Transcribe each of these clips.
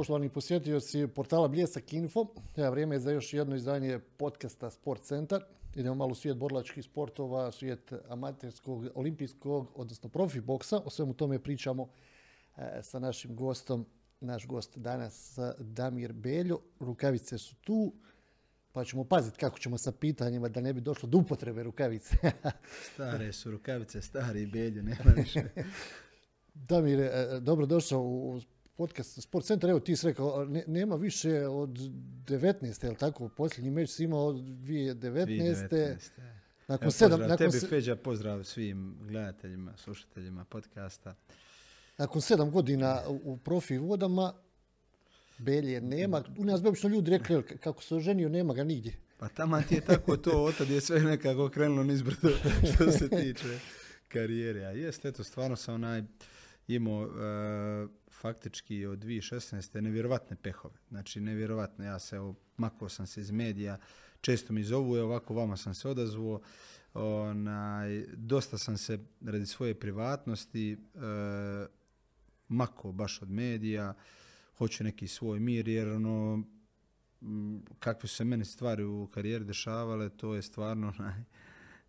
Poštovani posjetioci portala Bljesak.info, vrijeme je za još jedno izdanje podcasta Sport Centar. Idemo malo u svijet borilačkih sportova, svijet amaterskog, olimpijskog, odnosno profi boksa. O svemu tome pričamo sa našim gostom. Naš gost danas Damir Beljo. Rukavice su tu, pa ćemo paziti kako ćemo sa pitanjima da ne bi došlo do upotrebe rukavice. Stare su rukavice, stari Beljo, nema više. Damir, dobrodošao u podcast Sport Centar. Evo ti si rekao, nema više od 19. je li tako? Posljednji meč si imao od 2019. Nakon evo, pozdrav tebi Feđa, pozdrav svim gledateljima, slušateljima podcasta. Nakon 7 godina u profi vodama, Belje nema. U nas bi obično ljudi rekli kako se oženio, nema ga nigdje. Pa tamo ti je tako to, otad je sve nekako krenulo nizbrdo što se tiče karijere. A jest, eto, stvarno sam imao faktički od 2016. nevjerovatne pehove. Znači, nevjerovatno. Ja se makao sam se iz medija, često mi zovu i ovako vama sam se odazvao. Dosta sam se radi svoje privatnosti makao baš od medija. Hoću neki svoj mir jer kakve su se meni stvari u karijeri dešavale, to je stvarno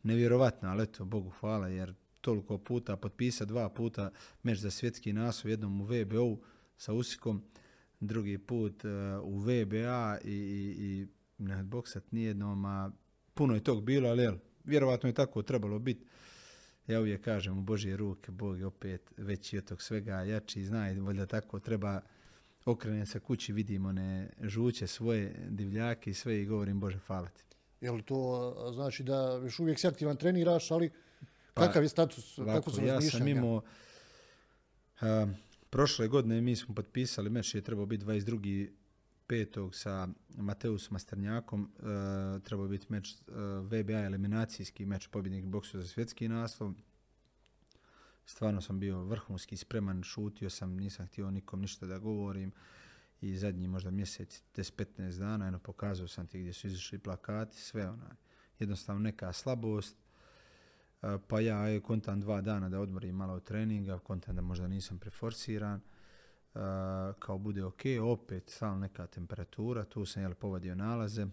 nevjerovatno. Ali eto, Bogu hvala jer toliko puta potpisao, 2 puta meč za svjetski naslov, jednom u WBO sa Usikom, drugi put u WBA i ne boksat nijednom, a puno je tog bilo, ali vjerovatno je tako trebalo biti. Ja uvijek kažem, u Božje ruke, Bog je opet veći od tog svega, jači, zna i valjda tako treba. Okrenem se kući, vidim one žuće, svoje divljake i sve i govorim Bože hvala ti. Je li to znači da još uvijek si aktivan treniraš, ali kakav je status, kako se razmišljanja? Ja sam imao, prošle godine mi smo potpisali, meč je trebao biti 22.5. sa Mateus Masternjakom, trebao biti meč WBA eliminacijski meč, pobjednik boksu za svjetski naslov. Stvarno sam bio vrhunski spreman, šutio sam, nisam htio nikom ništa da govorim i zadnji možda mjesec, 10-15 dana, pokazao sam ti gdje su izišli plakati, sve jednostavno neka slabost. Pa ja kontam 2 dana da odmorim malo od treninga, kontam da možda nisam preforsiran, kao bude ok, opet stalno neka temperatura, tu sam povadio nalaze,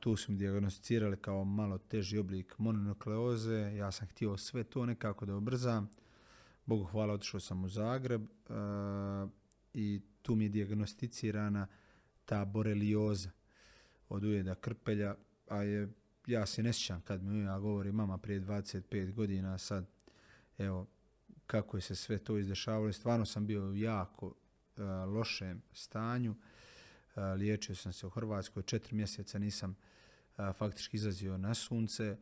tu su mi dijagnosticirali kao malo teži oblik mononukleoze, ja sam htio sve to nekako da ubrzam, Bogu hvala otišao sam u Zagreb i tu mi je dijagnosticirana ta borelioza od ujeda krpelja, ja se ne sjećam kad mi govori mama prije 25 godina, sad evo kako je se sve to izdešavalo. Stvarno sam bio u jako lošem stanju, liječio sam se u Hrvatskoj, 4 mjeseca nisam faktički izlazio na sunce,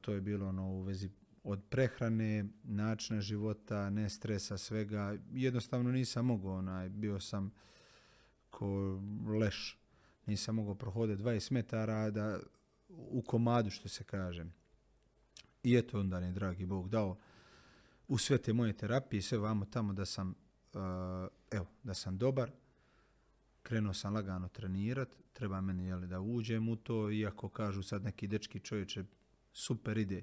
to je bilo u vezi od prehrane, načina života, ne stresa, svega, jednostavno nisam mogao, bio sam ko leš, nisam mogao prohoditi 20 metara da u komadu, što se kaže. I eto, onda je dragi Bog dao u sve te moje terapije, sve vamo tamo da sam dobar. Krenuo sam lagano trenirat, treba meni da uđem u to, iako kažu sad neki dečki čovječe, super ide.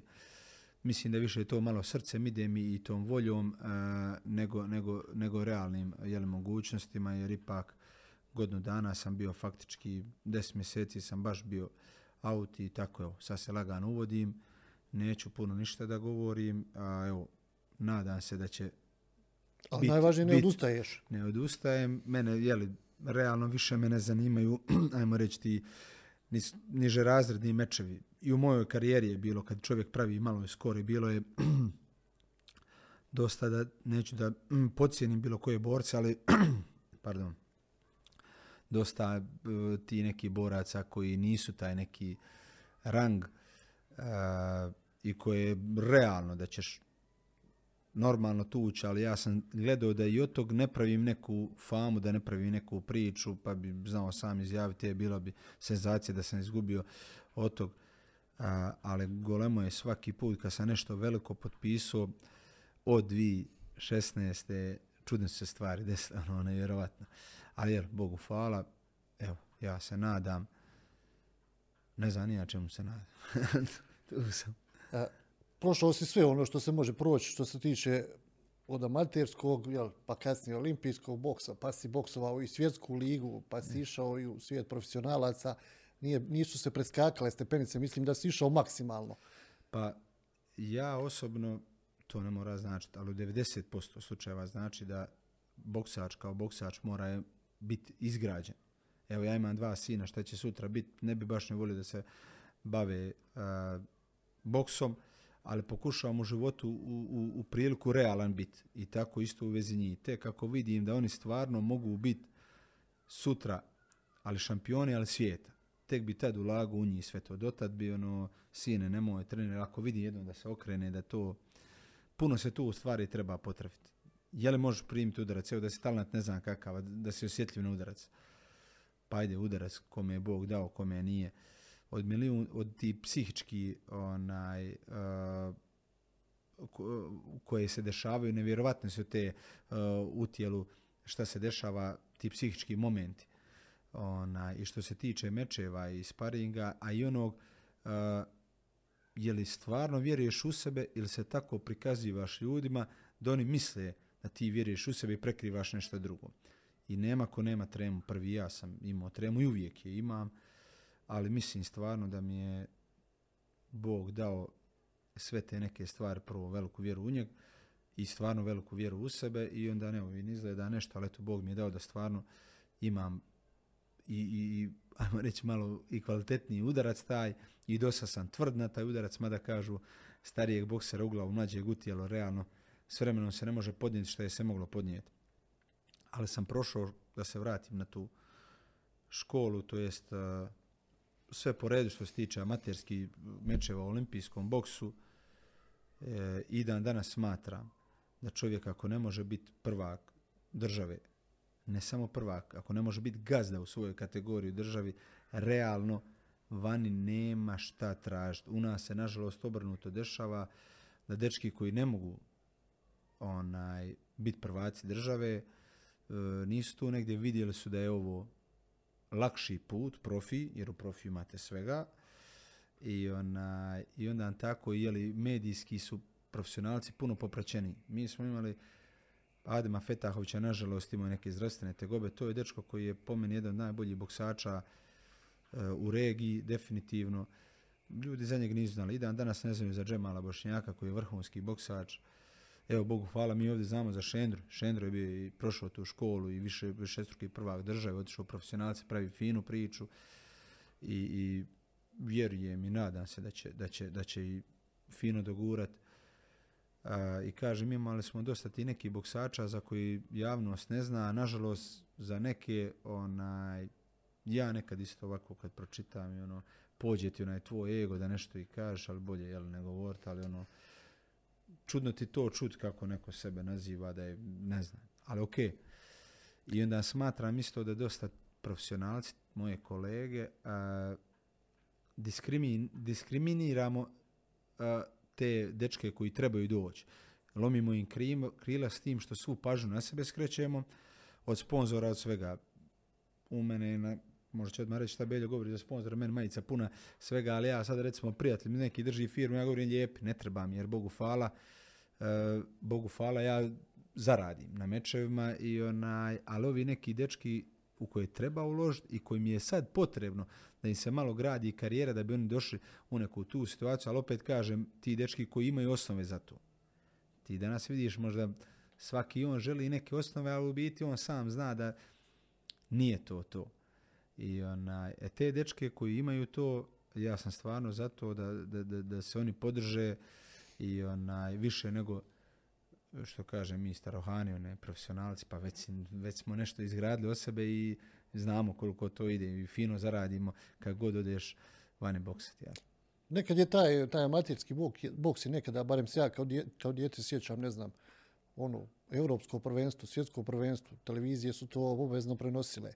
Mislim da više to malo srcem ide mi i tom voljom nego realnim mogućnostima, jer ipak godinu dana sam bio faktički, 10 mjeseci sam baš bio out i tako sad se lagano uvodim, neću puno ništa da govorim, nadam se da će... Ali najvažnije ne odustaješ. Ne odustajem, mene realno više me ne zanimaju, ajmo reći ti, niže razredni mečevi. I u mojoj karijeri je bilo, kad čovjek pravi malo skori, bilo je dosta da, neću da podcijenim bilo koje borce, ali pardon, dosta ti neki boraca koji nisu taj neki rang i koje je realno da ćeš normalno tući, ali ja sam gledao da i od tog ne pravim neku famu, da ne pravim neku priču, pa bi znao sam izjaviti, bila bi senzacija da sam izgubio od tog. Ali golemo je svaki put kad sam nešto veliko potpisao od 2016. čudne se stvari, desno, nevjerovatno. Ali Bogu hvala, ja se nadam, ne znam ni na čemu se nadam. Tu sam. Prošao si sve ono što se može proći što se tiče od amaterskog, pa kasnije olimpijskog boksa, pa si boksovao i svjetsku ligu, pa si išao i u svijet profesionalaca, nisu se preskakale stepenice, mislim da si išao maksimalno. Pa ja osobno, to ne mora značiti, ali u 90% slučajeva znači da boksač kao boksač mora biti izgrađen. Evo ja imam dva sina, šta će sutra biti, ne bi baš ne volio da se bave boksom, ali pokušavam u životu u priliku realan biti. I tako isto u vezi njih. Te kako vidim da oni stvarno mogu biti sutra, ali šampioni, ali svijeta. Tek bi tad ulagao u njih sve to. Dotad bi ono, sine, nemoj trener, ako vidi jednom da se okrene, da to, puno se tu u stvari treba potrafiti. Je li možeš primiti udarac? Evo da si talent ne znam kakav, da si osjetljiv na udarac. Pa ajde udarac, kome je Bog dao, kome nije. Od ti psihički koje se dešavaju, nevjerovatno su te u tijelu šta se dešava, ti psihički momenti. I što se tiče mečeva i sparinga, a i onog, je li stvarno vjeruješ u sebe ili se tako prikazivaš ljudima da oni misle da ti vjeruješ u sebe i prekrivaš nešto drugo. I nema ko nema tremu, prvi ja sam imao tremu i uvijek je imam, ali mislim stvarno da mi je Bog dao sve te neke stvari, prvo veliku vjeru u njeg i stvarno veliku vjeru u sebe i onda ne ovim izgleda nešto, ali eto Bog mi je dao da stvarno imam i ajmo reći malo i kvalitetniji udarac taj i dosta sam tvrd na taj udarac, mada kažu starijeg boksera uglavu, mlađeg utijelo, realno s vremenom se ne može podnijeti što je se moglo podnijeti. Ali sam prošao, da se vratim na tu školu, to jest sve po redu što se tiče amaterskih mečeva u olimpijskom boksu, i dan danas smatram da čovjek ako ne može biti prvak države, ne samo prvak, ako ne može biti gazda u svojoj kategoriji u državi, realno vani nema šta tražiti. U nas se nažalost obrnuto dešava da dečki koji ne mogu biti prvaci države, nisu tu negdje, vidjeli su da je ovo lakši put, profi, jer u profi imate svega i onda tako, jeli medijski su profesionalci puno popraćeni. Mi smo imali Adema Fetahovića, nažalost imao neke zdravstvene tegobe, to je dečko koji je po meni jedan od najboljih boksača u regiji, definitivno. Ljudi za njeg nisu znali, i dan danas ne znaju za Džemala Bošnjaka koji je vrhunski boksač. Evo, Bogu hvala, mi ovdje znamo za Šendru. Šendru je bio i prošao tu školu i višestruki prvak države, otišao u profesionalce, pravi finu priču i vjerujem i nadam se da će i fino dogurat. I kažem, imali smo dosta ti neki boksača za koji javnost ne zna, a nažalost za neke, ja nekad isto ovako kad pročitam i pođe ti tvoj ego da nešto i kažeš, ali bolje ne govoriti, ali čudno ti to čut kako neko sebe naziva da je, ne znam, ali okej. I onda smatram isto da dosta profesionalci, moje kolege, diskriminiramo te dečke koji trebaju doći. Lomimo im krila s tim što svu pažnju na sebe skrećemo, od sponzora, od svega. U mene, možda će odmah reći šta Beljo govori za sponzor, meni majica puna svega, ali ja sad recimo prijatelj, neki drži firmu, ja govorim lijepi, ne trebam, jer Bogu hvala ja zaradim na mečevima, ali ovi neki dečki u koje treba uložiti i koji mi je sad potrebno da im se malo gradi karijera da bi oni došli u neku tu situaciju, ali opet kažem, ti dečki koji imaju osnove za to. Ti danas vidiš možda svaki on želi neke osnove, ali u biti on sam zna da nije to. I te dečke koji imaju to, ja sam stvarno za to da se oni podrže i više nego, što kaže mi starohani, profesionalci, pa već smo nešto izgradili od sebe i znamo koliko to ide i fino zaradimo kad god odeš vani boksati. Ja. Nekad je taj amaterski boks i nekada, barem se ja kao dijete sjećam, ne znam, Europsko prvenstvo, svjetsko prvenstvo, televizije su to obavezno prenosile.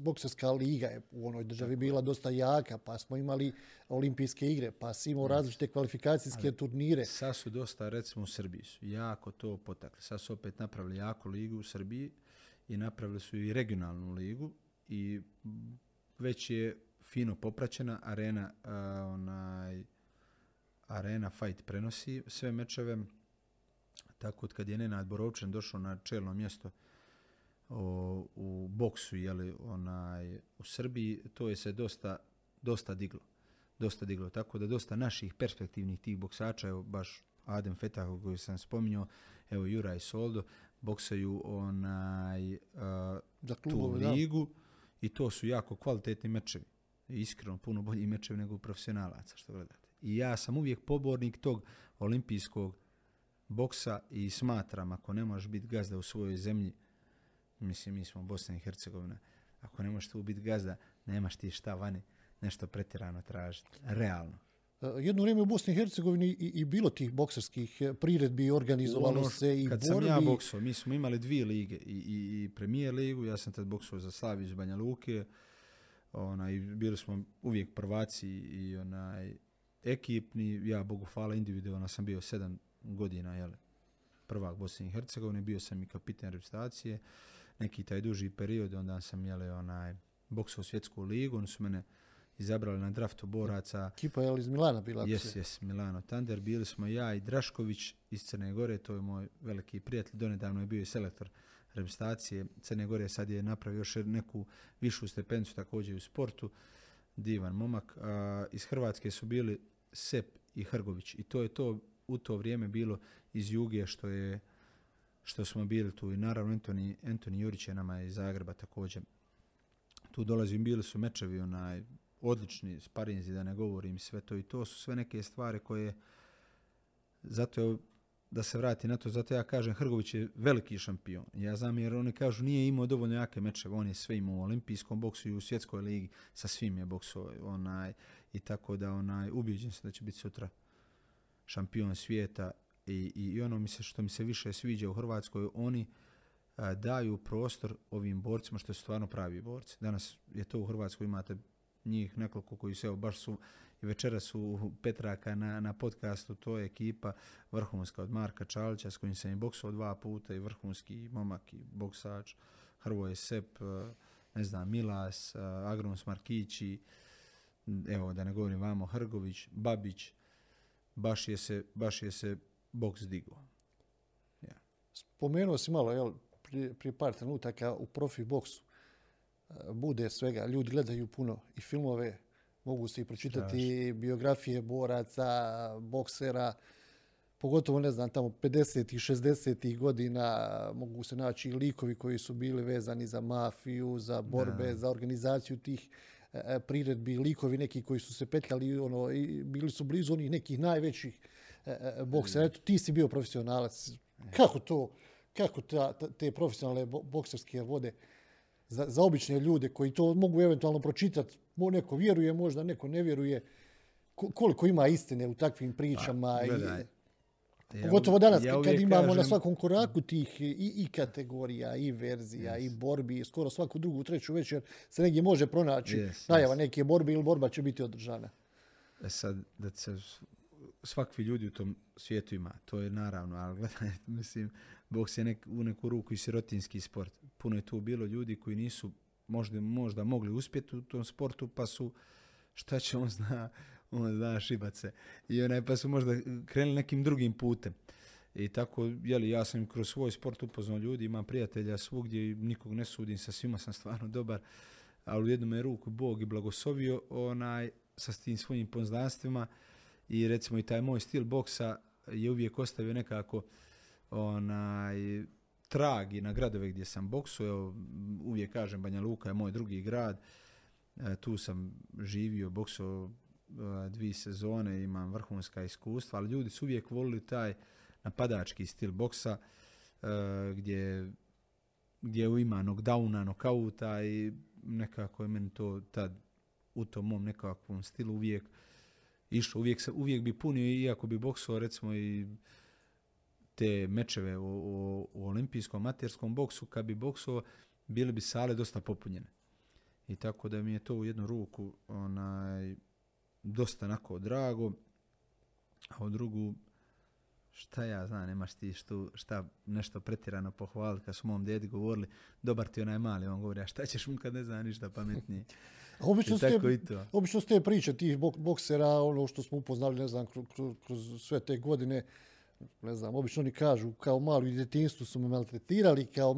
Bokserska liga je u onoj državi bila dosta jaka, pa smo imali olimpijske igre, pa smo imali različite kvalifikacijske turnire. Sad su dosta, recimo u Srbiji su jako to potakli. Sad su opet napravili jaku ligu u Srbiji i napravili su i regionalnu ligu i već je fino popraćena arena Fight prenosi sve mečeve. tako od kad je Nenadbor Ovčan došao na čelno mjesto u boksu u Srbiji, to je se dosta diglo. Tako da dosta naših perspektivnih tih boksača, evo baš Adem Fetahović koju sam spominjao, evo Juraj Soldo, boksaju tu ligu i to su jako kvalitetni mečevi. Iskreno puno bolji mečevi nego profesionalaca što gledate. I ja sam uvijek pobornik tog olimpijskog boksa i smatram, ako ne možeš biti gazda u svojoj zemlji, mislim mi smo Bosna i Hercegovina, ako ne možeš tu biti gazda, nemaš ti šta vani nešto pretjerano tražiti, realno. Jedno vrijeme u Bosni i Hercegovini i bilo tih bokserskih priredbi, organizovalo se i borbi. Kad sam ja boksao, mi smo imali dvije lige, i premijer ligu, ja sam tad boksao za Savić iz Banja Luke, bili smo uvijek prvaci i ekipni, ja Bogu hvala individualno sam bio 7 godina prvak Bosne i Hercegovine, bio sam i kapitan reprezentacije, neki taj duži period, onda sam boksao svjetsku ligu, oni su mene izabrali na draftu boraca. Ekipa je iz Milana bila? Jes, Milano, Thunder, bili smo ja i Drašković iz Crne Gore, to je moj veliki prijatelj, donedavno je bio i selektor reprezentacije Crne Gore, sad je napravio još neku višu stepenicu također u sportu, divan momak. Iz Hrvatske su bili Sep i Hrgović i to je to u to vrijeme bilo iz Juge što smo bili tu i naravno Antonio Jurić je nama iz Zagreba također tu dolazim, bili su mečevi odlični sparinzi, da ne govorim sve to i to su sve neke stvari koje zato da se vrati na to, zato ja kažem Hrgović je veliki šampion, ja znam jer oni kažu nije imao dovoljno jake mečeve, on je sve imao u olimpijskom boksu i u svjetskoj ligi, sa svim je boksu i tako da ubijeđen sam da će biti sutra šampion svijeta i ono što mi se više sviđa u Hrvatskoj, oni daju prostor ovim borcima što su stvarno pravi borci. Danas je to u Hrvatskoj, imate njih nekoliko koji se, evo baš su i večera su Petraka na podcastu, to je ekipa vrhunska od Marka Čalića s kojim sam i boksao 2 puta i vrhunski momak i boksač, Hrvoje Sep, Milas, Agrons Markiči, evo da ne govorim vamo Hrgović, Babić, baš je se boks digao. Spomenuo si malo prije par trenutaka u profi boksu. Bude svega, ljudi gledaju puno i filmove, mogu se i pročitati biografije boraca, boksera, pogotovo tamo 50-ih, 60-ih godina mogu se naći likovi koji su bili vezani za mafiju, za borbe, za organizaciju tih priredbi, likovi neki koji su se petljali i bili su blizu onih nekih najvećih boksera. Eto, ti si bio profesionalac. Kako te profesionalne bokserske vode za obične ljude koji to mogu eventualno pročitati, neko vjeruje, možda neko ne vjeruje, koliko ima istine u takvim pričama? Pogotovo danas kad imamo na svakom koraku tih i kategorija, i verzija, i borbi, skoro svaku drugu, treću večer se negdje može pronaći najava neke borbe ili borba će biti održana. Sad, da se svakvi ljudi u tom svijetu ima, to je naravno, ali gledajte, mislim, boks je u neku ruku i sirotinski sport. Puno je tu bilo ljudi koji nisu možda mogli uspjeti u tom sportu, pa su, šta će on zna šibat se. I pa su možda krenuli nekim drugim putem. I tako, ja sam kroz svoj sport upoznao ljudi, imam prijatelja svugdje i nikog ne sudim, sa svima sam stvarno dobar, ali u jednu me ruku Bog i blagoslovio sa tim svojim poznanstvima. I recimo i taj moj stil boksa je uvijek ostavio nekako trag i na gradove gdje sam boksao. Uvijek kažem Banja Luka je moj drugi grad, tu sam živio, boksao 2 sezone, imam vrhunska iskustva, ali ljudi su uvijek volili taj napadački stil boksa gdje ima knockdowna, nokauta i nekako je meni to tad u tom mom nekakvom stilu uvijek išlo, uvijek bi punio, iako bi boksao recimo i te mečeve u olimpijskom, amaterskom boksu, kad bi boksao, bile bi sale dosta popunjene. I tako da mi je to u jednu ruku dosta onako drago, a u drugu, šta ja znam, nemaš ti šta nešto pretjerano pohvaliti, kad su mom dedi govorili, dobar ti mali, on govori, a šta ćeš mu kad ne zna ništa pametnije. Obično ste priče tih boksera, ono što smo upoznali, kroz sve te godine, ne znam, obično oni kažu kao malo u djetinjstvu su me maltretirali, kao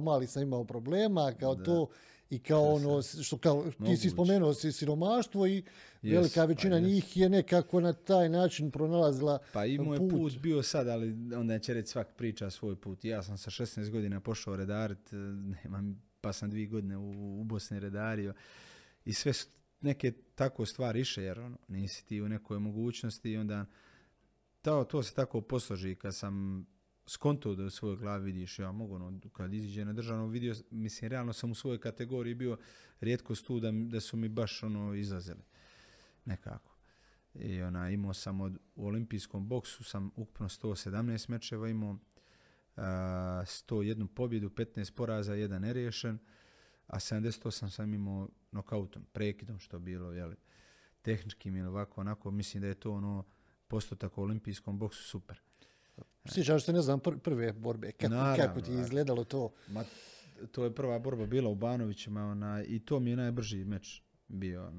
mali sam imao problema, kao da. To i kao ono, što kao, ti si spomenuo siromaštvo i velika većina njih je nekako na taj način pronalazila put. Pa i moj put bio sad, ali onda će reći svak priča svoj put. Ja sam sa 16 godina pošao redarit, pa sam 2 godine u Bosni redario i sve su neke tako stvari iše, jer ono, nisi ti u nekoj mogućnosti i onda to se tako posloži. Kad sam skonto da u svojoj glavi vidiš, ja mogu ono, kad iziđe na državnom video, mislim, realno sam u svojoj kategoriji bio rijetkost tu da su mi baš ono izlazili nekako. I ona, imao sam u olimpijskom boksu sam ukupno 117 mečeva, imao 101 pobjedu, 15 poraza, 1 neriješen, a 78 sam imao nokautom, prekidom, što bilo, jeli, tehničkim ili ovako, onako. Mislim da je to ono postotak u olimpijskom boksu super. Sjećaš se, ne znam, prve borbe, kako ti je izgledalo to? Ma, to je prva borba bila u Banovićima i to mi je najbrži meč bio.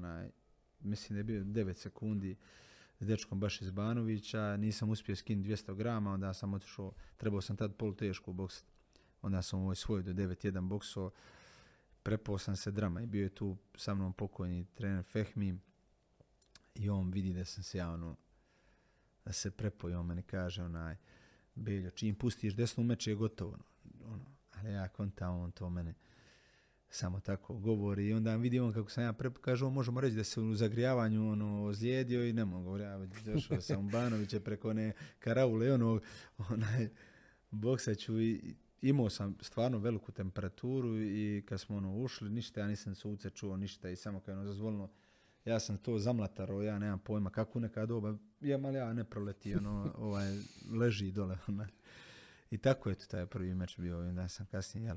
Mislim da je bio 9 sekundi s dečkom baš iz Banovića, nisam uspio skinuti 200 grama, onda sam otišao, trebao sam tad poluteško boksati. Onda sam ovoj svoj do 9-1 boksao, prepao sam se drama i bio je tu sa mnom pokojni trener Fehmi i on vidi da sam se javno da se prepoji, on meni kaže, Beljo, čim pustiš desnu meče je gotovo. Ali ja kontam, on to mene samo tako govori. I onda vidi on kako sam ja prepoji, kaže, on možemo reći da se u zagrijavanju ozlijedio i ne mogu govoriti. Došao sam Banoviće preko one karavule, boksaću i imao sam stvarno veliku temperaturu i kad smo ušli, ništa, ja nisam suce čuo ništa i samo kao zazvolno. Ja sam to zamlataro, ja nemam pojma kako neka doba, ali ja ne proleti, leži dole. I tako je to taj prvi meč bio, onda sam kasnije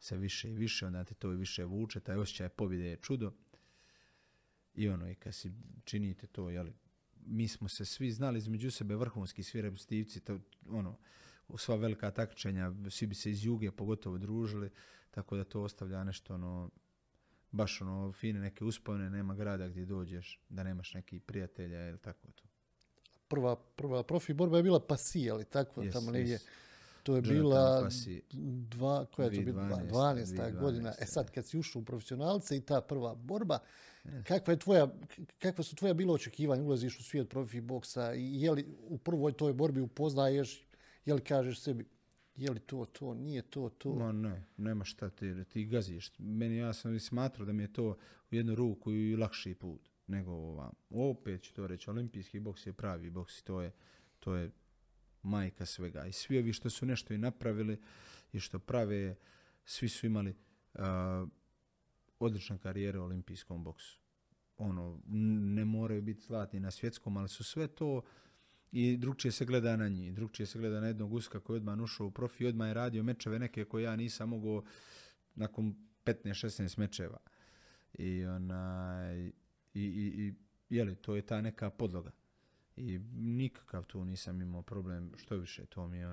se više i više, onda te to i više vuče, taj osjećaj pobjede je čudo. I i kad si činite to, mi smo se svi znali između sebe, vrhunski svi repustivci, sva velika takmičenja, svi bi se iz Juge pogotovo družili, tako da to ostavlja nešto baš fine neke uspomene, nema grada gdje dođeš da nemaš nekih prijatelja ili tako to. Prva profi borba je bila Pasi, ali tako tamo negdje. To je bila 12. godina. Sad kad si ušao u profesionalce i ta prva borba, kakva su tvoja bila očekivanja? Ulaziš u svijet profi boksa i je li u prvoj toj borbi upoznaješ, je li kažeš sebi, je li to, nije to? Ma ne, nema šta ti gaziš. Ja sam smatrao da mi je to u jednu ruku i lakši put nego ovam. Opet ću to reći, olimpijski boks je pravi boks i to je majka svega. I svi ovi što su nešto i napravili i što prave, svi su imali odlične karijere u olimpijskom boksu. Ne moraju biti zlatni na svjetskom, ali su sve to. I drugčije se gleda na njih, drugčije se gleda na jednog Usika koji je odmah ušao u profi i odmah je radio mečeve neke koje ja nisam mogao nakon 15-16 mečeva. To je ta neka podloga. I nikakav tu nisam imao problem, što više to mi je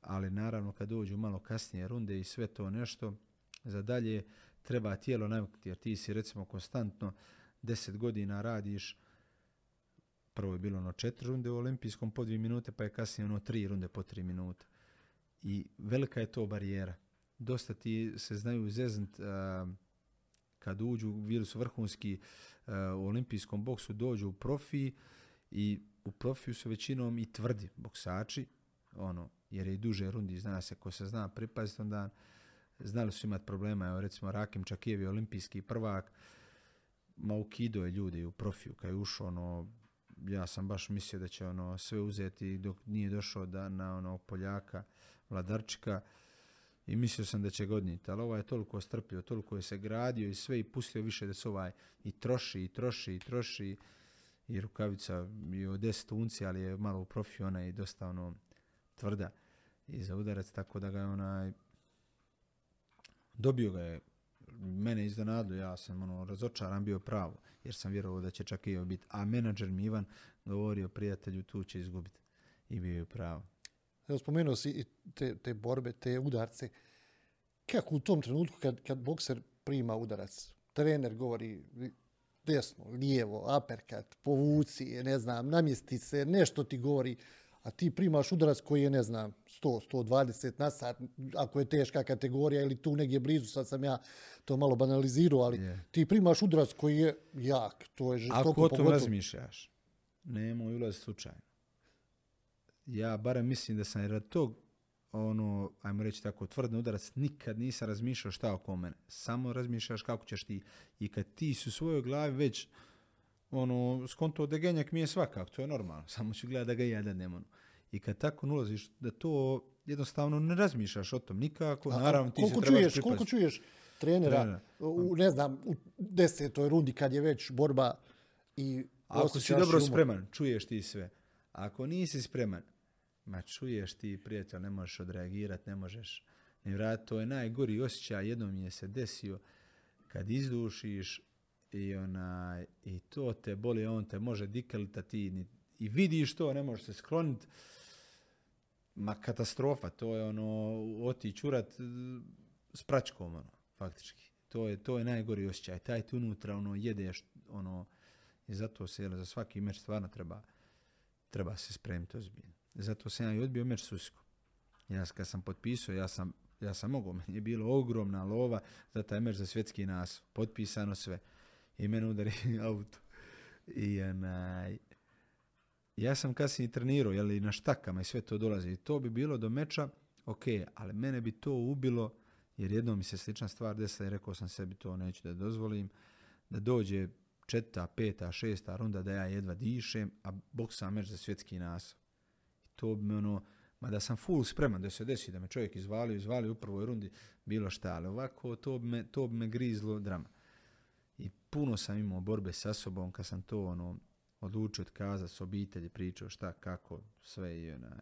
ali naravno kad dođu malo kasnije runde i sve to nešto, za dalje treba tijelo naviknuti, jer ti si recimo konstantno 10 godina radiš. Prvo je bilo 4 runde u olimpijskom po 2 minute, pa je kasnije 3 runde po 3 minute. I velika je to barijera. Dosta ti se znaju zeznut kad uđu, bili su vrhunski u olimpijskom boksu, dođu u profiji i u profiju su većinom i tvrdi boksači, jer je i duže rundi, zna se ko se zna pripaziti, onda znali su imati problema. Evo, recimo Rakim Čakijev je olimpijski prvak, ma ukido je ljudi u profiju, kad je ušao ja sam baš mislio da će sve uzeti dok nije došao na Poljaka, Vladarčika i mislio sam da će ga odnijeti, ali je toliko strpio, toliko je se gradio i sve i pustio više da se i troši, i troši, i troši i rukavica je od 10 unci, ali je malo u profi, ona je dosta tvrda i za udarac, tako da ga je dobio ga je, mene iznenadilo, ja sam razočaran bio pravo, jer sam vjerovao da će čak i biti, a menadžer mi Ivan govorio prijatelju tu će izgubiti i bio je pravo. Evo, spomenuo si te borbe, te udarce. Kako u tom trenutku kad bokser prima udarac, trener govori desno, lijevo, aperkat, povuci, ne znam, namjesti se, nešto ti govori, a ti primaš udarac koji je, ne znam, 100, 120 na sat, ako je teška kategorija ili tu negdje blizu, sad sam ja to malo banalizirao, ali ti primaš udarac koji je jak, to je žestoko pogotovo. Ako to razmišljaš, nemoj ulaz slučajno. Ja barem mislim da sam jer od tog, ono, ajmo reći tako, tvrdni udarac, nikad nisam razmišljao šta oko mene. Samo razmišljaš kako ćeš ti. I kad ti su u svojoj glavi već ono, skonto da genjak mi je svakak, to je normalno, samo ću gledati da ga jedan nemam. I kad tako nulaziš, da to jednostavno ne razmišljaš o tom nikako, naravno ti se trebaš pripaziti. Koliko čuješ trenera, ne znam, u 10. rundi kad je već borba i ako si dobro spreman, čuješ ti sve. Ako nisi spreman, ma čuješ ti prijatelj, ne možeš odreagirati, ne možeš ni vratiti. To je najgori osjećaj, jednom je se desio kad izdušiš i to te boli, on te može dikelitati i vidiš to, ne možeš se skloniti. Ma katastrofa, to je ono, otići urat s pračkom, ono, faktički. To je najgori osjećaj, taj ti unutra ono, jedeš, ono, i zato se za svaki meč stvarno treba se spremiti ozbiljno. Zato se ja i odbio meč s Usikom. Ja kad sam potpisao, ja sam mogao, meni je bilo ogromna lova za taj meč za svjetski naslov, potpisano sve. I mene udari auto. I ja sam kasnije trenirao, jeli, na štakama i sve to dolazi. I to bi bilo do meča, ok, ali mene bi to ubilo, jer jednom mi se slična stvar desila i rekao sam sebi to neću da dozvolim, da dođe 4., 5., 6. runda da ja jedva dišem, a boksam meč za svjetski naslov. I to bi me ono, mada sam full spreman da se desi, da me čovjek izvalio u prvoj rundi, bilo šta, ali ovako to bi me grizlo drama. I puno sam imao borbe sa sobom kad sam to ono, odlučio otkazati s obitelji, pričao šta, kako, sve i onaj.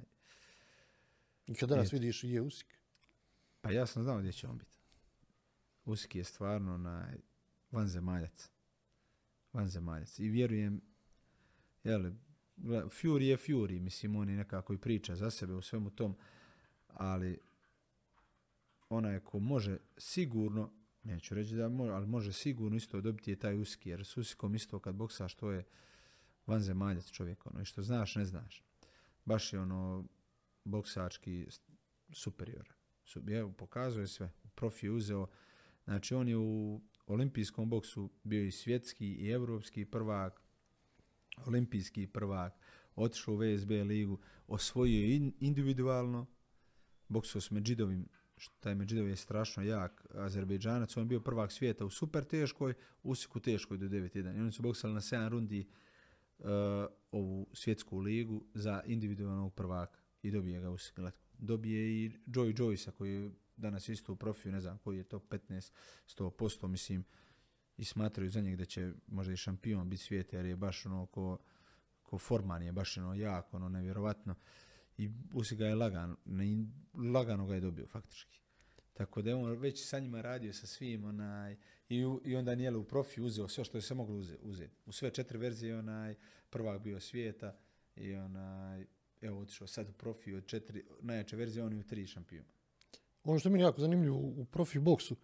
I kad danas vidiš je Usik? Pa ja sam znao gdje će on biti. Usik je stvarno onaj vanzemaljac. I vjerujem, jel, Fury je Fury, mislim, on je nekako i priča za sebe u svemu tom, ali onaj ko može sigurno, neću reći da može, ali može sigurno isto dobiti je taj Usik, jer s Usikom isto kad boksaš to je vanzemaljac čovjek, ono, i što znaš, ne znaš. Baš je ono boksački superior. Pokazuje sve, profi je uzeo, znači on je u olimpijskom boksu bio i svjetski i evropski prvak, olimpijski prvak, otišao u WSB ligu, osvojio je individualno, boksao s Medžidovim, taj Medžidov je strašno jak Azerbejdžanac, on bio prvak svijeta u super teškoj, Usiku teškoj do 9-1. I oni su boksali na 7 rundi ovu svjetsku ligu za individualnog prvaka i dobije ga Usik. Dobije i Joyce koji je danas isto u profiju, ne znam koji je to, 15-100%, mislim, i smatraju za njeg da će možda i šampion biti svijeta, jer je baš ono ko Forman je baš ono jak, ono nevjerovatno. I Usik ga je lagano ga je dobio faktički. Tako da je on već sa njima radio sa svim onaj i onda nije u profi uzeo sve što je se moglo uzeti. U sve 4 verzije onaj prvak bio svijeta i onaj evo otišao sad u profi od 4 najjače verzije on je u 3 šampiona. Ono što mi je jako zanimljivo u profi boksu,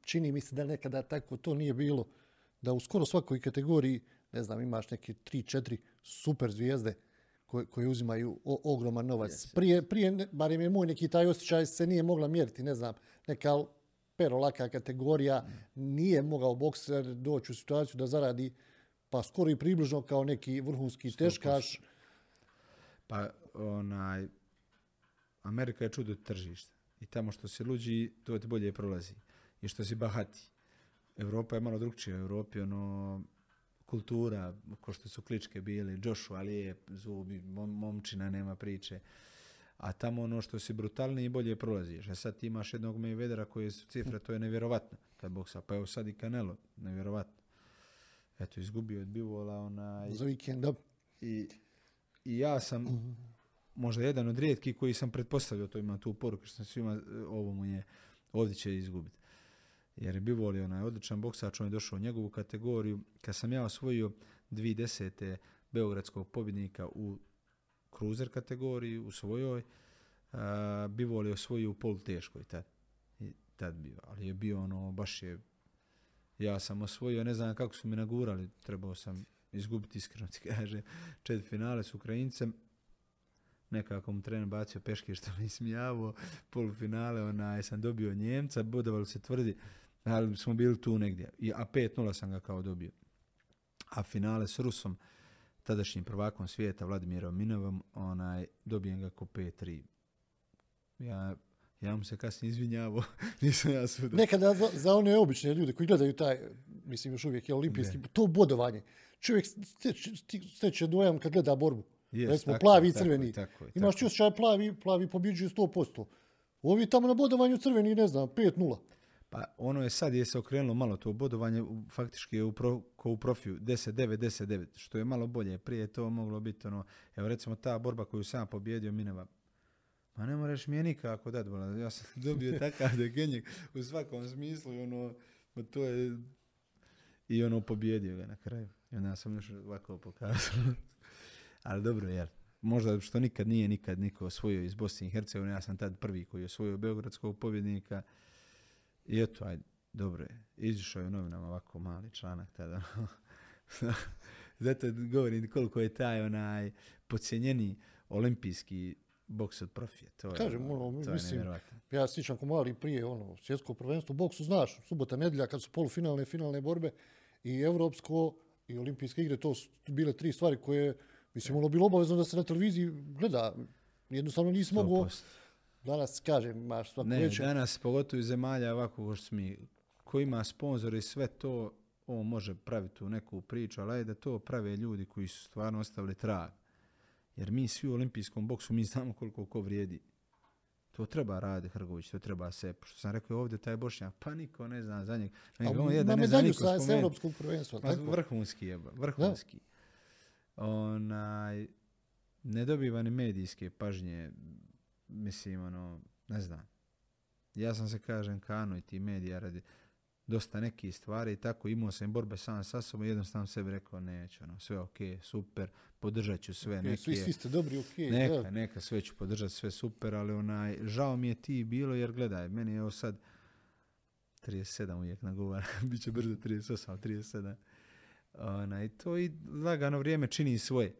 čini mi se da nekada tako to nije bilo, da u skoro svakoj kategoriji, ne znam, imaš neke 3-4 super zvijezde koji uzimaju ogroman novac. Yes. Prije, barem je moj neki taj osjećaj, se nije mogla mjeriti, ne znam, neka perolaka kategorija, nije mogao bokser doći u situaciju da zaradi pa skoro i približno kao neki vrhunski 100%. Teškaš. Pa onaj, Amerika je čudo tržišta i tamo što se luđi, to ti bolje prolazi i što si bahati. Evropa je malo drugčija, u Evropi ono, kultura, ko što su kličke bile, Joshua, lijep, zubi, momčina, nema priče. A tamo ono što si brutalniji bolje prolaziš. A sad ti imaš jednog Mayweathera koji je cifra, to je nevjerovatno kad boksa. Pa evo sad i Canelo, nevjerovatno. Eto, izgubio od Bivola onaj... Za vikend, da. I ja sam možda jedan od rijetkih koji sam pretpostavio, to imam tu poruku, što sam svima, ovo mu je, ovdje će izgubiti. Jer Bivol je onaj odličan boksač, on je došao u njegovu kategoriju. Kad sam ja osvojio 2010. Beogradskog pobjednika u cruiser kategoriji, u svojoj, Bivol je osvojio u poluteškoj tad bio. Ali je bio ono, baš je, ja sam osvojio, ne znam kako su mi nagurali, trebao sam izgubiti iskreno, ti kaže, četvrtfinale s Ukrajincem, nekako mu trener bacio peške što mi smijavo, polufinale, sam dobio Njemca, bodovali se tvrdi, ali smo bili tu negdje, a 5-0 sam ga kao dobio. A finale s Rusom, tadašnjim prvakom svijeta, Vladimirom Minovom, dobijem ga ko 5-3. Ja mu se kasnije izvinjavao, nisam ja suda. Nekada za one obične ljude koji gledaju taj, mislim još uvijek je olimpijski, to bodovanje. Čovjek steče dojam kad gleda borbu. Recimo plavi i crveni. Imaš ti osjećaj plavi pobjeđuju 100%. Ovi tamo na bodovanju crveni, ne znam, 5-0. Pa ono je sad, je se okrenulo malo to bodovanje, faktički je ko u profiju 10-9, 10-9, što je malo bolje. Prije je to moglo biti ono, evo recimo ta borba koju sam pobjedio Minova. Ma ne moraš mi je nikako dati, ja sam dobio takav degenjik u svakom smislu i ono, to je, i ono pobjedio ga na kraju. I onda sam još ovako pokazao. Ali dobro, jer možda što nikad niko osvojio iz Bosne i Hercegovine, ja sam tad prvi koji je osvojio Beogradskog pobjednika. I eto, ajde, dobro je. Izišao je u novinama ovako mali članak tada. Zato govorim koliko je taj podcijenjeni olimpijski boks od profije. Kažem, mislim, ja sličan ko mali prije svjetsko prvenstvo. Boksu, znaš, subota, nedjelja, kad su polufinalne, finalne borbe i evropsko i olimpijske igre, to su bile tri stvari koje, mislim, bilo obavezno da se na televiziji gleda. Jednostavno nisi mogao. Danas, kažem, imaš svaku večer. Ne, danas, pogotovo iz zemalja, ovako što mi, ko ima sponzor i sve to, on može praviti u neku priču, ali je da to prave ljudi koji su stvarno ostavili trag. Jer mi svi u olimpijskom boksu, mi znamo koliko ko vrijedi. To treba raditi Hrgović, to treba Sep. Što sam rekao ovdje, taj Bošnjak, pa niko ne zna za njega. Ima medalju sa evropskog prvenstva. Vrhunski je, vrhunski. Ne dobiva ni medijske pažnje. Mislim, ne znam. Ja sam se, kažem, kano i ti medija radi dosta nekih stvari i tako. Imao sam borbe sam sa sobom i jednostavno sebi rekao neću. Sve okej, super, podržat ću sve. Svi ste dobri, okej. Neka, sve ću podržati, sve super, ali žao mi je ti bilo jer gledaj, meni je evo sad 37 uvijek nagovara, bit će brzo 38, 37. I to i lagano vrijeme čini svoje.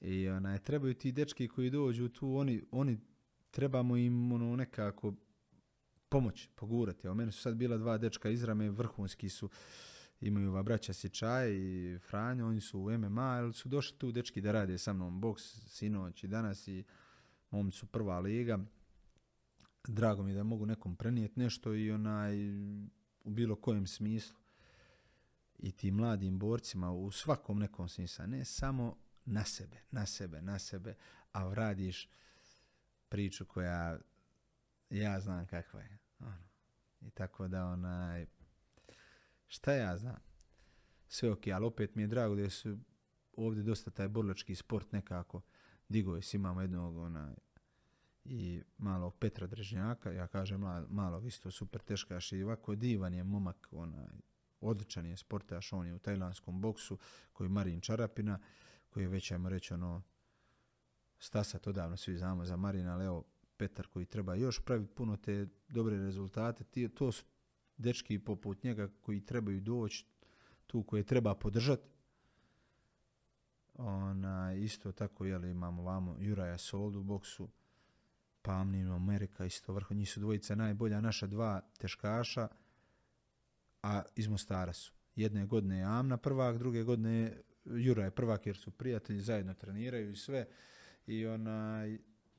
I trebaju ti dečki koji dođu tu, oni trebamo im nekako pomoći, pogurati. Evo, meni su sad bila dva dečka iz Rame, vrhunski su, imaju braća Sičaj i Franjo, oni su u MMA, ali su došli tu dečki da rade sa mnom boks, sinoć i danas i oni su prva liga. Drago mi je da mogu nekom prenijeti nešto i u bilo kojem smislu. I ti mladim borcima u svakom nekom smislu, ne samo na sebe, a radiš priču koja ja znam kakva je. I tako da šta ja znam? Sve ok, ali opet mi je drago da su ovdje dosta taj borilački sport nekako digo. Imamo jednog i malog Petra Drežnjaka, ja kažem malog, isto super teškaš i ovako divan je momak, odličan je sportaš, on je u tajlanskom boksu koji je Marin Čarapina, koji je već, ajmo reći, stasat odavno, svi znamo za Marina, ali evo, Petar koji treba još pravi puno te dobre rezultate, to su dečki poput njega koji trebaju doći tu, koje treba podržati. Isto tako, jeli, imamo vamo Juraja Soldu u boksu, Pamninu, Amerika, isto vrhu, njih su dvojica najbolja, naša dva teškaša, a iz Mostara su. Jedne godine je Amna prvak, druge godine je Jura je prvak jer su prijatelji, zajedno treniraju i sve.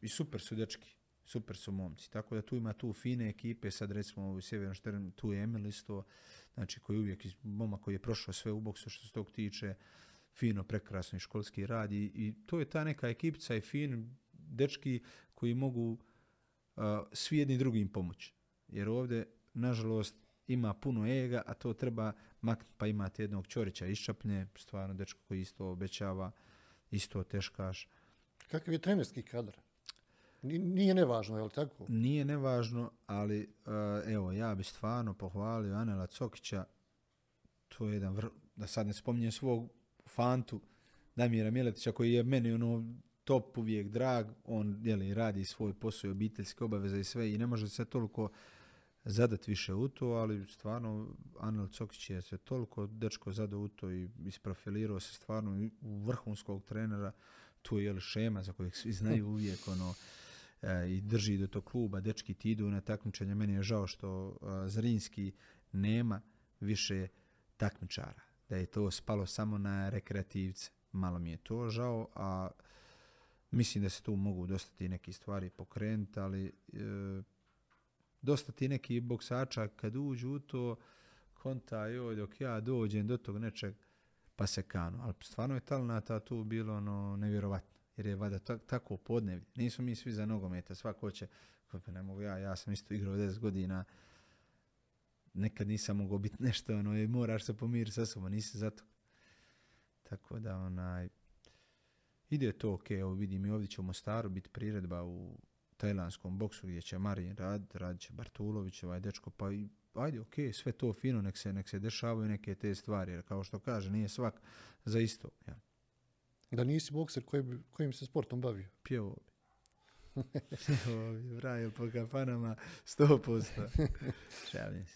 I super su dečki, super su momci. Tako da tu ima tu fine ekipe, sad recimo u Sjevernom Šternu, tu je Emil isto, znači koji uvijek momak koji je prošao sve u boksu što se tog tiče, fino, prekrasno i školski rad. I to je ta neka ekipica i fin, dečki koji mogu svi jedni drugim pomoći. Jer ovdje, nažalost, ima puno ega, a to treba maknuti, pa imate jednog Ćorića iz Čapnje, stvarno dečko koji isto obećava, isto teškaš. Kakav je trenerski kadar? Nije nevažno, je li tako? Nije nevažno, ali evo, ja bi stvarno pohvalio Anela Cokića, to je jedan, da sad ne spominjem svog fantu, Damira Miletića, koji je meni top uvijek drag, on radi svoj posao i obiteljske obaveze i sve i ne može se toliko zadat više u to, ali stvarno Anel Cokić je se toliko dečko zadao u to i isprofilirao se stvarno u vrhunskog trenera. tu je šema za kojeg svi znaju uvijek ono, i drži do tog kluba, dečki ti idu na takmičenje. Meni je žao što Zrinski nema više takmičara, da je to spalo samo na rekreativce. Malo mi je to žao, a mislim da se tu mogu dosta ti neke stvari pokrenuti, ali dosta ti neki boksača kad uđu u to konta, joj dok ja dođem do tog nečeg pa se kanu. Ali stvarno je talenta tu bilo ono, nevjerovatno, jer je vada tako podnevi. Nisu mi svi za nogometa, svako će, ne mogu ja sam isto igrao 10 godina, nekad nisam mogao biti nešto, ono, i moraš se pomiriti sa sobom, nisi zato. Tako da onaj, ide to ok, evo vidim i ovdje će u Mostaru biti priredba u tajlanskom boksu gdje će Marin radit će Bartulović, ovaj dečko, pa i ajde ok, sve to fino, nek se dešavaju neke te stvari, jer kao što kaže, nije svak za isto. Ja. Da nisi bokser, kojim se sportom bavio? Pjevo bi. Vrajo po kafanama 100%.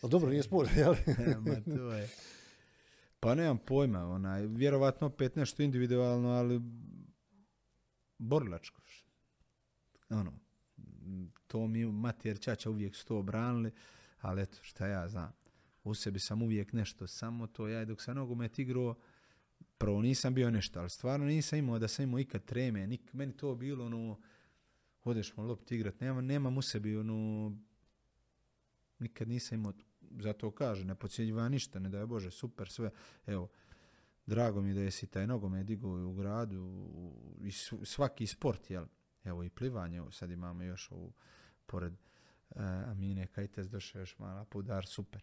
A dobro, nije sport, jel? Ma to je. Pa nemam pojma, onaj, vjerovatno opet nešto individualno, ali borilačko. Ono, to mi Matijer Čača uvijek su to obranili, ali eto, šta ja znam, u sebi sam uvijek nešto, samo to ja dok sam nogomet igrao, prvo nisam bio nešto, ali stvarno nisam imao da sam imao ikad treme, meni to bilo ono, odeš mu lopti igrat, nemam u sebi ono, nikad nisam imao, zato kaže, ne podcjenjiva ništa, ne daj Bože, super sve, evo, drago mi da jesi taj nogomet digao u gradu, i svaki sport, jel, evo i plivanje, evo, sad imamo još ovu, pored Amine Kajtes došao još mala podar, super.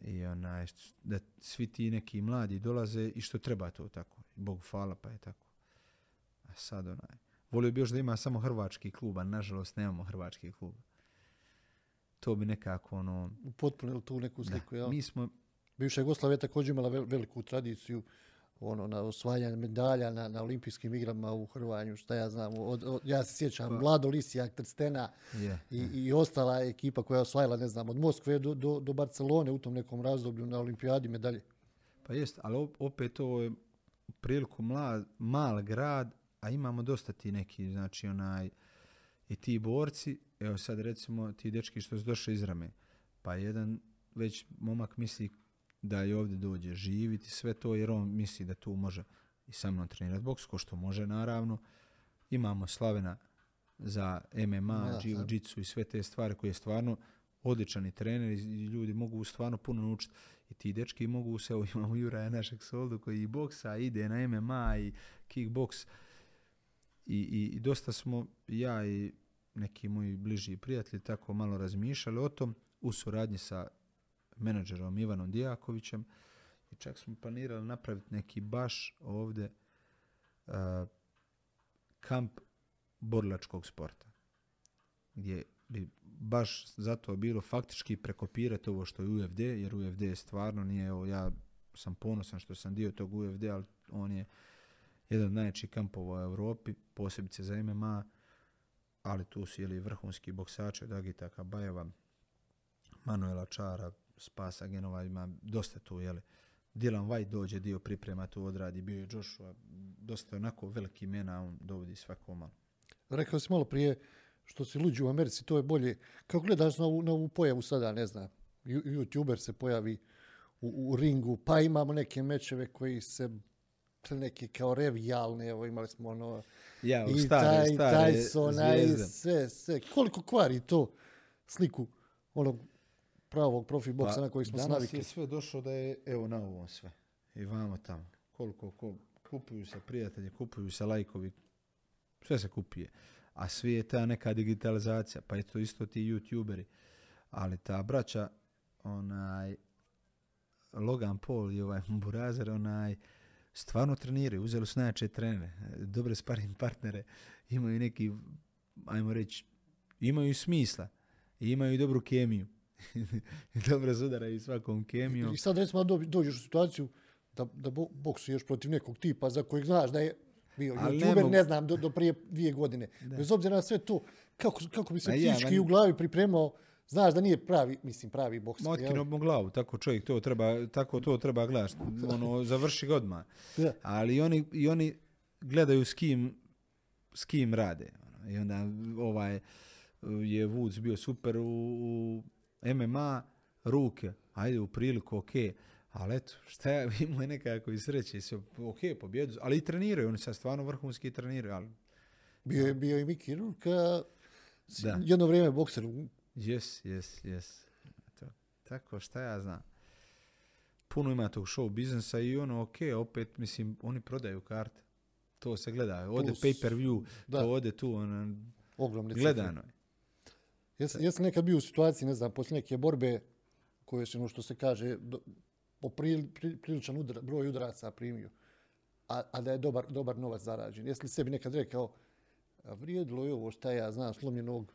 I onaj, da svi ti neki mladi dolaze i što treba to tako, Bogu hvala pa je tako. A sad onaj, volio bi još da ima samo hrvački klub, a nažalost nemamo hrvački klub. To bi nekako ono... Potpunilo tu neku sliku, jel? Mi smo... Bivša Jugoslavija također imala veliku tradiciju ono, na osvajanje medalja na olimpijskim igrama u Hrvanju, šta ja znam, ja se sjećam, Mlado Lisijak, Trstena i ostala ekipa koja je osvajala, ne znam, od Moskve do Barcelone u tom nekom razdoblju na olimpijadi medalje. Pa jest, ali opet ovo je priliku mal grad, a imamo dosta ti neki, znači onaj, i ti borci, evo sad recimo ti dečki što su došli iz Rame, pa jedan već momak misli da je ovdje dođe živiti, sve to, jer on misli da tu može i sa mnom trenirati boks, ko što može naravno. Imamo Slavena za MMA, jiu-jitsu i sve te stvari koji je stvarno odličan i trener i ljudi mogu stvarno puno naučiti. I ti dečki mogu se, evo imamo Juraja našeg soldu koji i boksa, ide na MMA i kickboks. I dosta smo, ja i neki moji bliži prijatelji, tako malo razmišljali o tom u suradnji sa menadžerom Ivanom Dijakovićem i čak smo planirali napraviti neki baš ovdje kamp borilačkog sporta gdje bi baš zato bilo faktički prekopirati ovo što je UFD, jer UFD je stvarno nije, evo ja sam ponosan što sam dio tog UFD, ali on je jedan od najjačih kampova u Europi, posebice za MMA, ali tu su ili vrhunski boksači od Agita Kabajeva, Manuela Čara, Spasa Genova, ima dosta tu, jeli. Dylan White dođe, dio priprema tu odradi, bio je Joshua, dosta onako veliki imena, on dovodi svako malo. Rekao si malo prije što si luđi u Americi, to je bolje. Kako gledaš na ovu pojavu sada, ne znam, YouTuber se pojavi u ringu, pa imamo neke mečeve koji se neki kao revijalni, evo imali smo ono i taj sona i sve. Koliko kvari to sliku onog pravog profi boksa na koji smo navikli. Danas je sve došlo da je, evo na ovom sve. I vamo tamo. Koliko kupuju se prijatelji, kupuju se lajkovi, sve se kupuje. A svi je ta neka digitalizacija, pa je to isto ti youtuberi. Ali ta braća, onaj, Logan Paul i ovaj Burazer, onaj, stvarno treniraju, uzeli su najjače trenere, dobre sparing partnere, imaju neki, ajmo reći, imaju smisla, imaju dobru kemiju. Dobro sudaraju svakom kemijom. I sad recimo dođeš u situaciju da boksuješ protiv nekog tipa za kojeg znaš da je bio YouTuber, ne znam, do prije 2 godine. Da. Bez obzira na sve to, kako bi se psihički u glavi pripremao, znaš da nije pravi boks. Motkino glavu, tako čovjek to treba gledaš, ono, završi ga odmah. Ali oni gledaju s kim s kim rade. I onda je Woods bio super u MMA, ruke, ajde u priliku, ok. Ali eto, šta ja imao nekako i sreće, ok, pobjedu, ali i treniraju, oni sad stvarno vrhunski treniraju. Ali... Bio je i Miki Rurk, jedno vrijeme bokser. Yes. Tako, šta ja znam. Puno ima tog show biznesa i ono, ok, opet, mislim, oni prodaju karte. To se gleda, ode pay per view, to ode tu, ono, gledano je. Jesam nekad bio u situaciji, ne znam, poslije neke borbe, koje se, ono što se kaže, priličan broj udaraca primio, a da je dobar novac zarađen. Jesi li sebi nekad rekao, vrijedilo je ovo, šta ja znam, slomljenog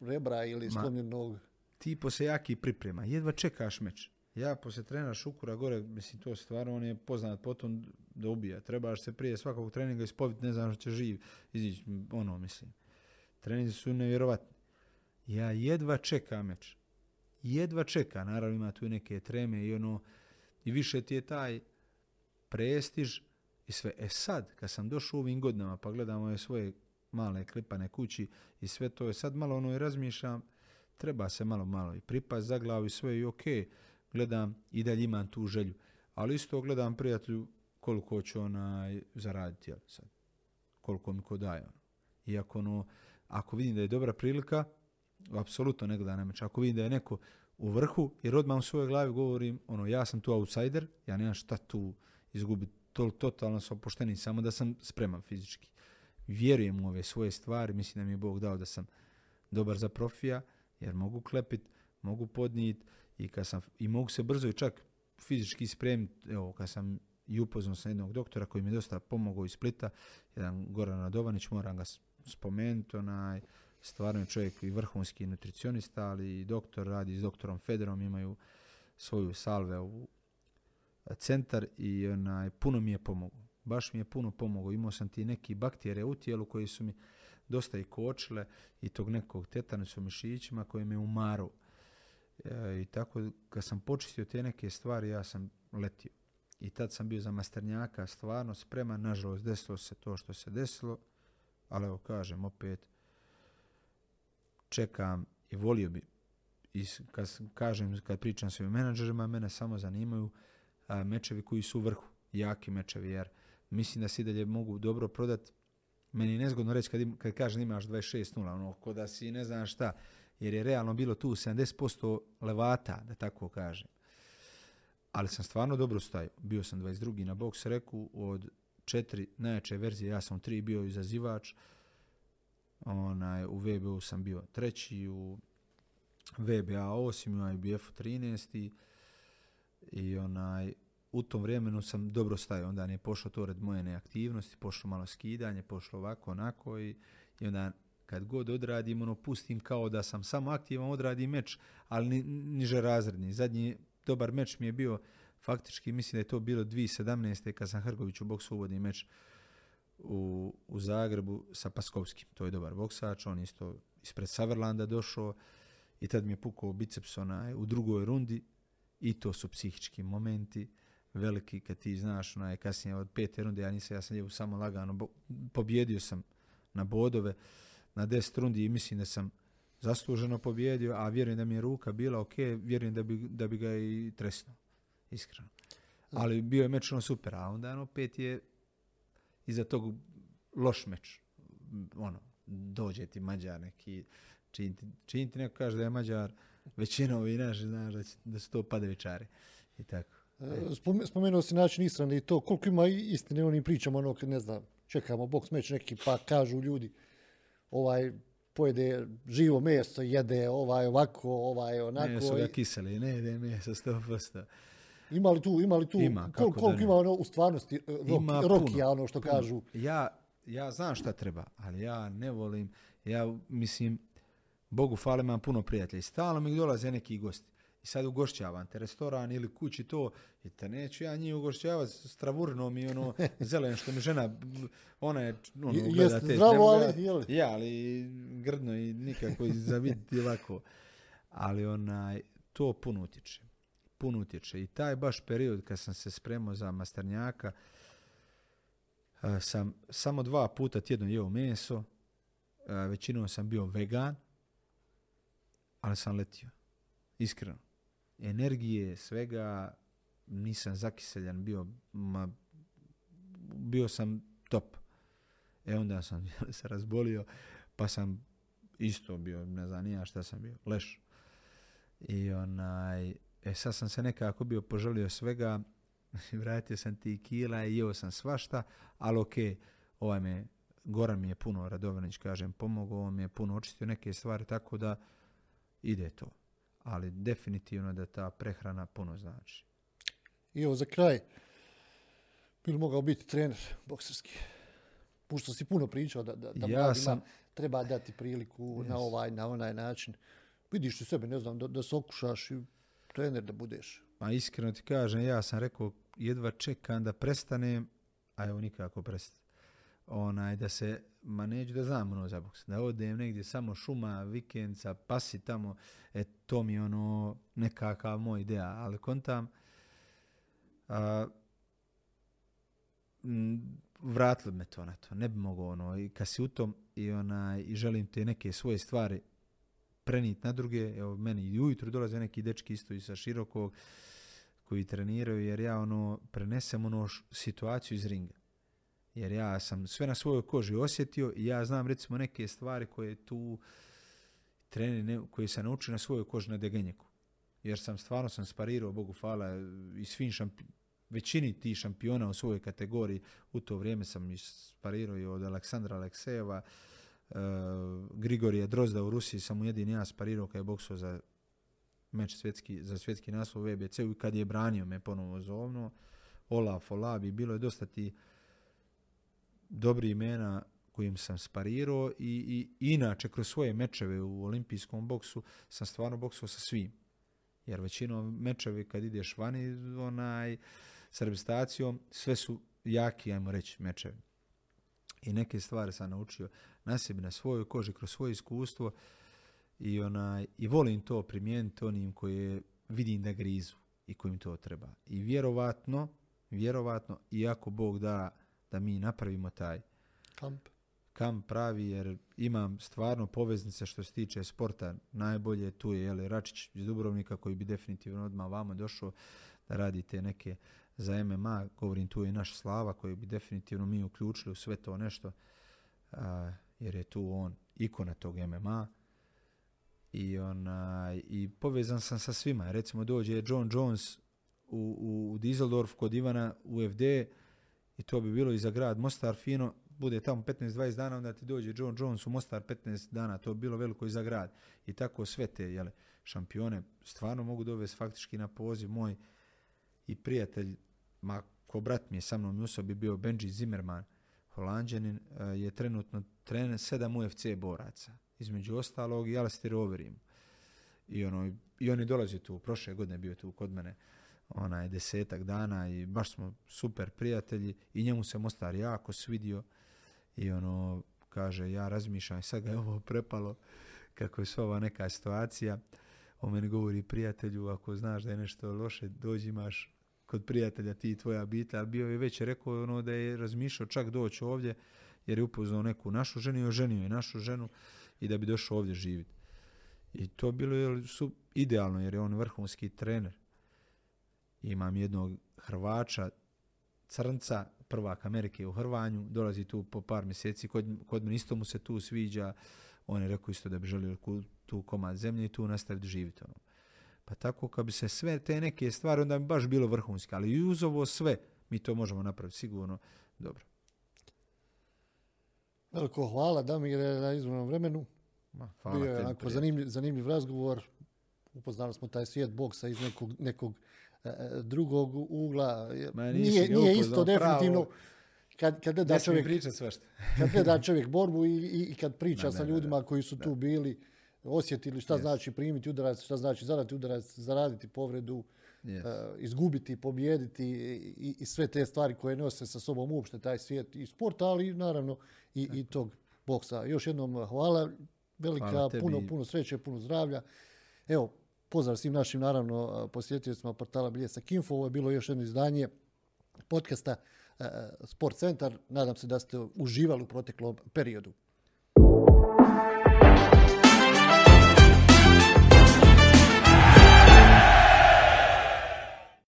rebra ili slomljenog... Ti poslije jaki priprema, jedva čekaš meč. Ja poslije trenera Šukura gore, mislim, to stvarno, on je poznat potom da ubija. Trebaš se prije svakog treninga ispoviti, ne znam što će živ, izići, ono, mislim. Treninzi su nevjerovatni. Ja jedva čekam meč. Jedva čeka, naravno ima tu neke treme i ono, i više ti je taj prestiž i sve. E sad, kad sam došao u ovim godinama, pa gledam ove svoje male klipane kući i sve to je sad malo ono i razmišljam, treba se malo i pripast za glavu i sve i okej, gledam i dalje imam tu želju. Ali isto gledam prijatelju koliko ću zaraditi, jel sad, koliko mi ko daje. Iako ono, ako vidim da je dobra prilika, apsolutno ne gleda na meč. Ako vidim da je neko u vrhu, jer odmah u svojoj glavi govorim, ono, ja sam tu outsider, ja nemam šta tu izgubiti, totalno sam opušten, samo da sam spreman fizički. Vjerujem u ove svoje stvari, mislim da mi je Bog dao da sam dobar za profija, jer mogu klepit, mogu podnijeti i mogu se brzo i čak fizički spremiti. Evo, kad sam i upoznao sa jednog doktora koji mi je dosta pomogao iz Splita, jedan Goran Radovanić, moram ga spomenuti, stvarno je čovjek i vrhunski nutricionista, ali i doktor, radi s doktorom Federom, imaju svoju salve u centar i puno mi je pomogao. Baš mi je puno pomogao. Imao sam ti neki bakterije u tijelu koje su mi dosta i kočile i tog nekog tetanusa u mišićima koji me umaru. I tako kad sam počistio te neke stvari, ja sam letio. I tad sam bio za Masternjaka stvarno spreman. Nažalost, desilo se to što se desilo, ali evo kažem opet, čekam i volio bi, i kad pričam s ovim menadžerima, mene samo zanimaju mečevi koji su u vrhu, jaki mečevi, jer mislim da si dalje mogu dobro prodati. Meni je nezgodno reći kad kažem imaš 26-0, ono, ko da si ne znam šta, jer je realno bilo tu 70% levata, da tako kažem. Ali sam stvarno dobro stajao, bio sam 22. na boks reku, od 4 najjače verzije, ja sam 3 bio izazivač, u WBO sam bio 3, u WBA 8, u IBF-u 13 i u tom vremenu sam dobro stajao. Onda je pošlo to red moje neaktivnosti, pošlo malo skidanje, pošlo ovako, onako i onda kad god odradim, pustim kao da sam samo aktivan, odradim meč, ali niže razredni. Zadnji dobar meč mi je bio, faktički mislim da je to bilo 2017. kad sam Hrgović u boksu uvodni meč u Zagrebu sa Paskovskim. To je dobar boksač, on isto ispred Saverlanda došao i tad mi je pukao biceps u drugoj rundi i to su psihički momenti veliki kad ti znaš, kasnije od 5. runde ja sam lijevo samo lagano, pobjedio sam na bodove na 10 rundi i mislim da sam zasluženo pobjedio, a vjerujem da mi je ruka bila ok, vjerujem da bi ga i tresnuo, iskreno. Ali bio je meč super, a onda opet je iza tog loš meč, dođe ti Mađar neki, čim ti neko kaže da je Mađar, većina ovi naši znaš da su to padevičari i tako. Spomenuo si način ishrane i to, koliko ima istine, oni pričamo, kad ne znam, čekamo boks meč neki pa kažu ljudi, pojede živo meso, jede ovako, onako. Meso ga kiseli, ne jede meso 100%. Ima li tu, koliko ima u stvarnosti Rokija, što puno kažu? Ja znam šta treba, ali ja ne volim, ja mislim, Bogu hvala imam puno prijatelja i stalno mi dolaze neki gosti. I sad ugošćavam te, restoran ili kući to, i te neću ja njih ugošćavati s travurnom i zelen što mi žena, ona je, gleda te. Zdravo, ali? Ja, ali grdno i nikako zaviditi ovako. Ali to puno utječe. I taj baš period kad sam se spremao za Masternjaka, sam samo 2 puta tjedno jeo meso, većinom sam bio vegan, ali sam letio. Iskreno. Energije, svega, nisam zakiseljan bio, bio sam top. E onda sam se razbolio, pa sam isto bio, ne znam ja šta sam bio, leš. I onaj, sad sam se nekako bio poželio svega, vratio sam ti kila i jeo sam svašta, ali okej, ovaj me, Goran mi je puno, Radovanić kažem, pomogao mi je puno, očistio neke stvari, tako da ide to. Ali definitivno da ta prehrana puno znači. I evo za kraj, bili mogao biti trener bokserski? Pošto si puno pričao da ja mladima sam... treba dati priliku na ovaj, na onaj način. Vidiš ti sebe, ne znam, da se okušaš i trener da budeš. Pa iskreno ti kažem, ja sam rekao jedva čekam da prestanem, a evo nikako prestanem. Da se, neću da znam za boks, da odem negdje samo šuma, vikendca, pasi tamo, to mi je nekakav moj ideja, ali kontam, vratilo me to na to, ne bi mogao i kad si u tom i želim te neke svoje stvari prenijeti na druge, evo meni i ujutru dolaze neki dečki isto i sa Širokog koji treniraju jer ja prenesem situaciju iz ringa. Jer ja sam sve na svojoj koži osjetio i ja znam recimo neke stvari koje tu trener koji sam naučio na svojoj koži na Degenjeku. Jer sam stvarno sparirao, Bogu hvala, i svim većini tih šampiona u svojoj kategoriji. U to vrijeme sam sparirao i od Aleksandra Aleksejeva, Grigorija Drozda u Rusiji sam ujedin ja sparirao kad je boksao za meč za svjetski naslov u WBC-u i kad je branio me ponovo zovno. Olaf, Olabi, bilo je dosta ti dobri imena kojim sam sparirao i inače kroz svoje mečeve u olimpijskom boksu sam stvarno boksao sa svim. Jer većinom mečevi kad ideš vani s reprezentacijom, sve su jaki, ajmo reći, mečevi. I neke stvari sam naučio na sebi, na svojoj koži, kroz svoje iskustvo i volim to primijeniti onim koje vidim da grizu i kojim to treba. I vjerovatno, iako Bog da mi napravimo taj kamp pravi, jer imam stvarno poveznice što se tiče sporta. Najbolje tu je Račić iz Dubrovnika koji bi definitivno odmah vamo došao da radite neke za MMA. Govorim, tu je naš Slava koji bi definitivno mi uključili u sve to nešto, jer je tu on ikona tog MMA. I povezan sam sa svima. Recimo dođe John Jones u Düsseldorf kod Ivana UFD, i to bi bilo i za grad Mostar fino, bude tamo 15-20 dana, onda ti dođe John Jones u Mostar 15 dana, to bi bilo veliko i za grad. I tako sve te šampione stvarno mogu dovesti faktički na poziv moj i prijatelj, ma ko brat mi je sa mnom u sobi bio Benji Zimmerman, Holanđanin, je trenutno trener 7 UFC boraca, između ostalog i Alastair Overeem. I oni dolaze tu, prošle godine bio tu kod mene. 10 dana i baš smo super prijatelji i njemu se Mostar jako svidio i kaže, ja razmišljam, sad ga je ovo prepalo kako je sva ova neka situacija. On meni govori, prijatelju, ako znaš da je nešto loše, dođi, imaš kod prijatelja ti i tvoja obitelj, ali bio je već rekao da je razmišljao čak doći ovdje jer je upoznao neku našu ženu i oženio je našu ženu i da bi došao ovdje živjeti. I to bilo idealno jer je on vrhunski trener. Imam jednog Hrvača, crnca, prvak Amerike u Hrvanju, dolazi tu po par mjeseci, kod mene isto mu se tu sviđa, on je rekao isto da bi želio tu komad zemlje i tu nastaviti živjeti. Pa tako kad bi se sve te neke stvari, onda bi baš bilo vrhunski, ali i uz ovo sve mi to možemo napraviti sigurno dobro. Veliko hvala Damire na izvornom vremenu. Bio je onako zanimljiv razgovor, upoznali smo taj svijet boksa iz nekog drugog ugla. Nije isto definitivno kad gleda čovjek borbu i kad priča sa ljudima koji su tu bili, osjetili šta znači primiti udarac, šta znači zadati udarac, zaraditi povredu, izgubiti, pobijediti i sve te stvari koje nose sa sobom uopšte taj svijet i sporta, ali naravno i tog boksa. Još jednom hvala, velika, puno sreće, puno zdravlja. Evo, pozdrav svim našim, naravno, posjetiteljima portala Bljesak.info. Ovo je bilo još jedno izdanje podcasta Sport Centar. Nadam se da ste uživali u proteklom periodu.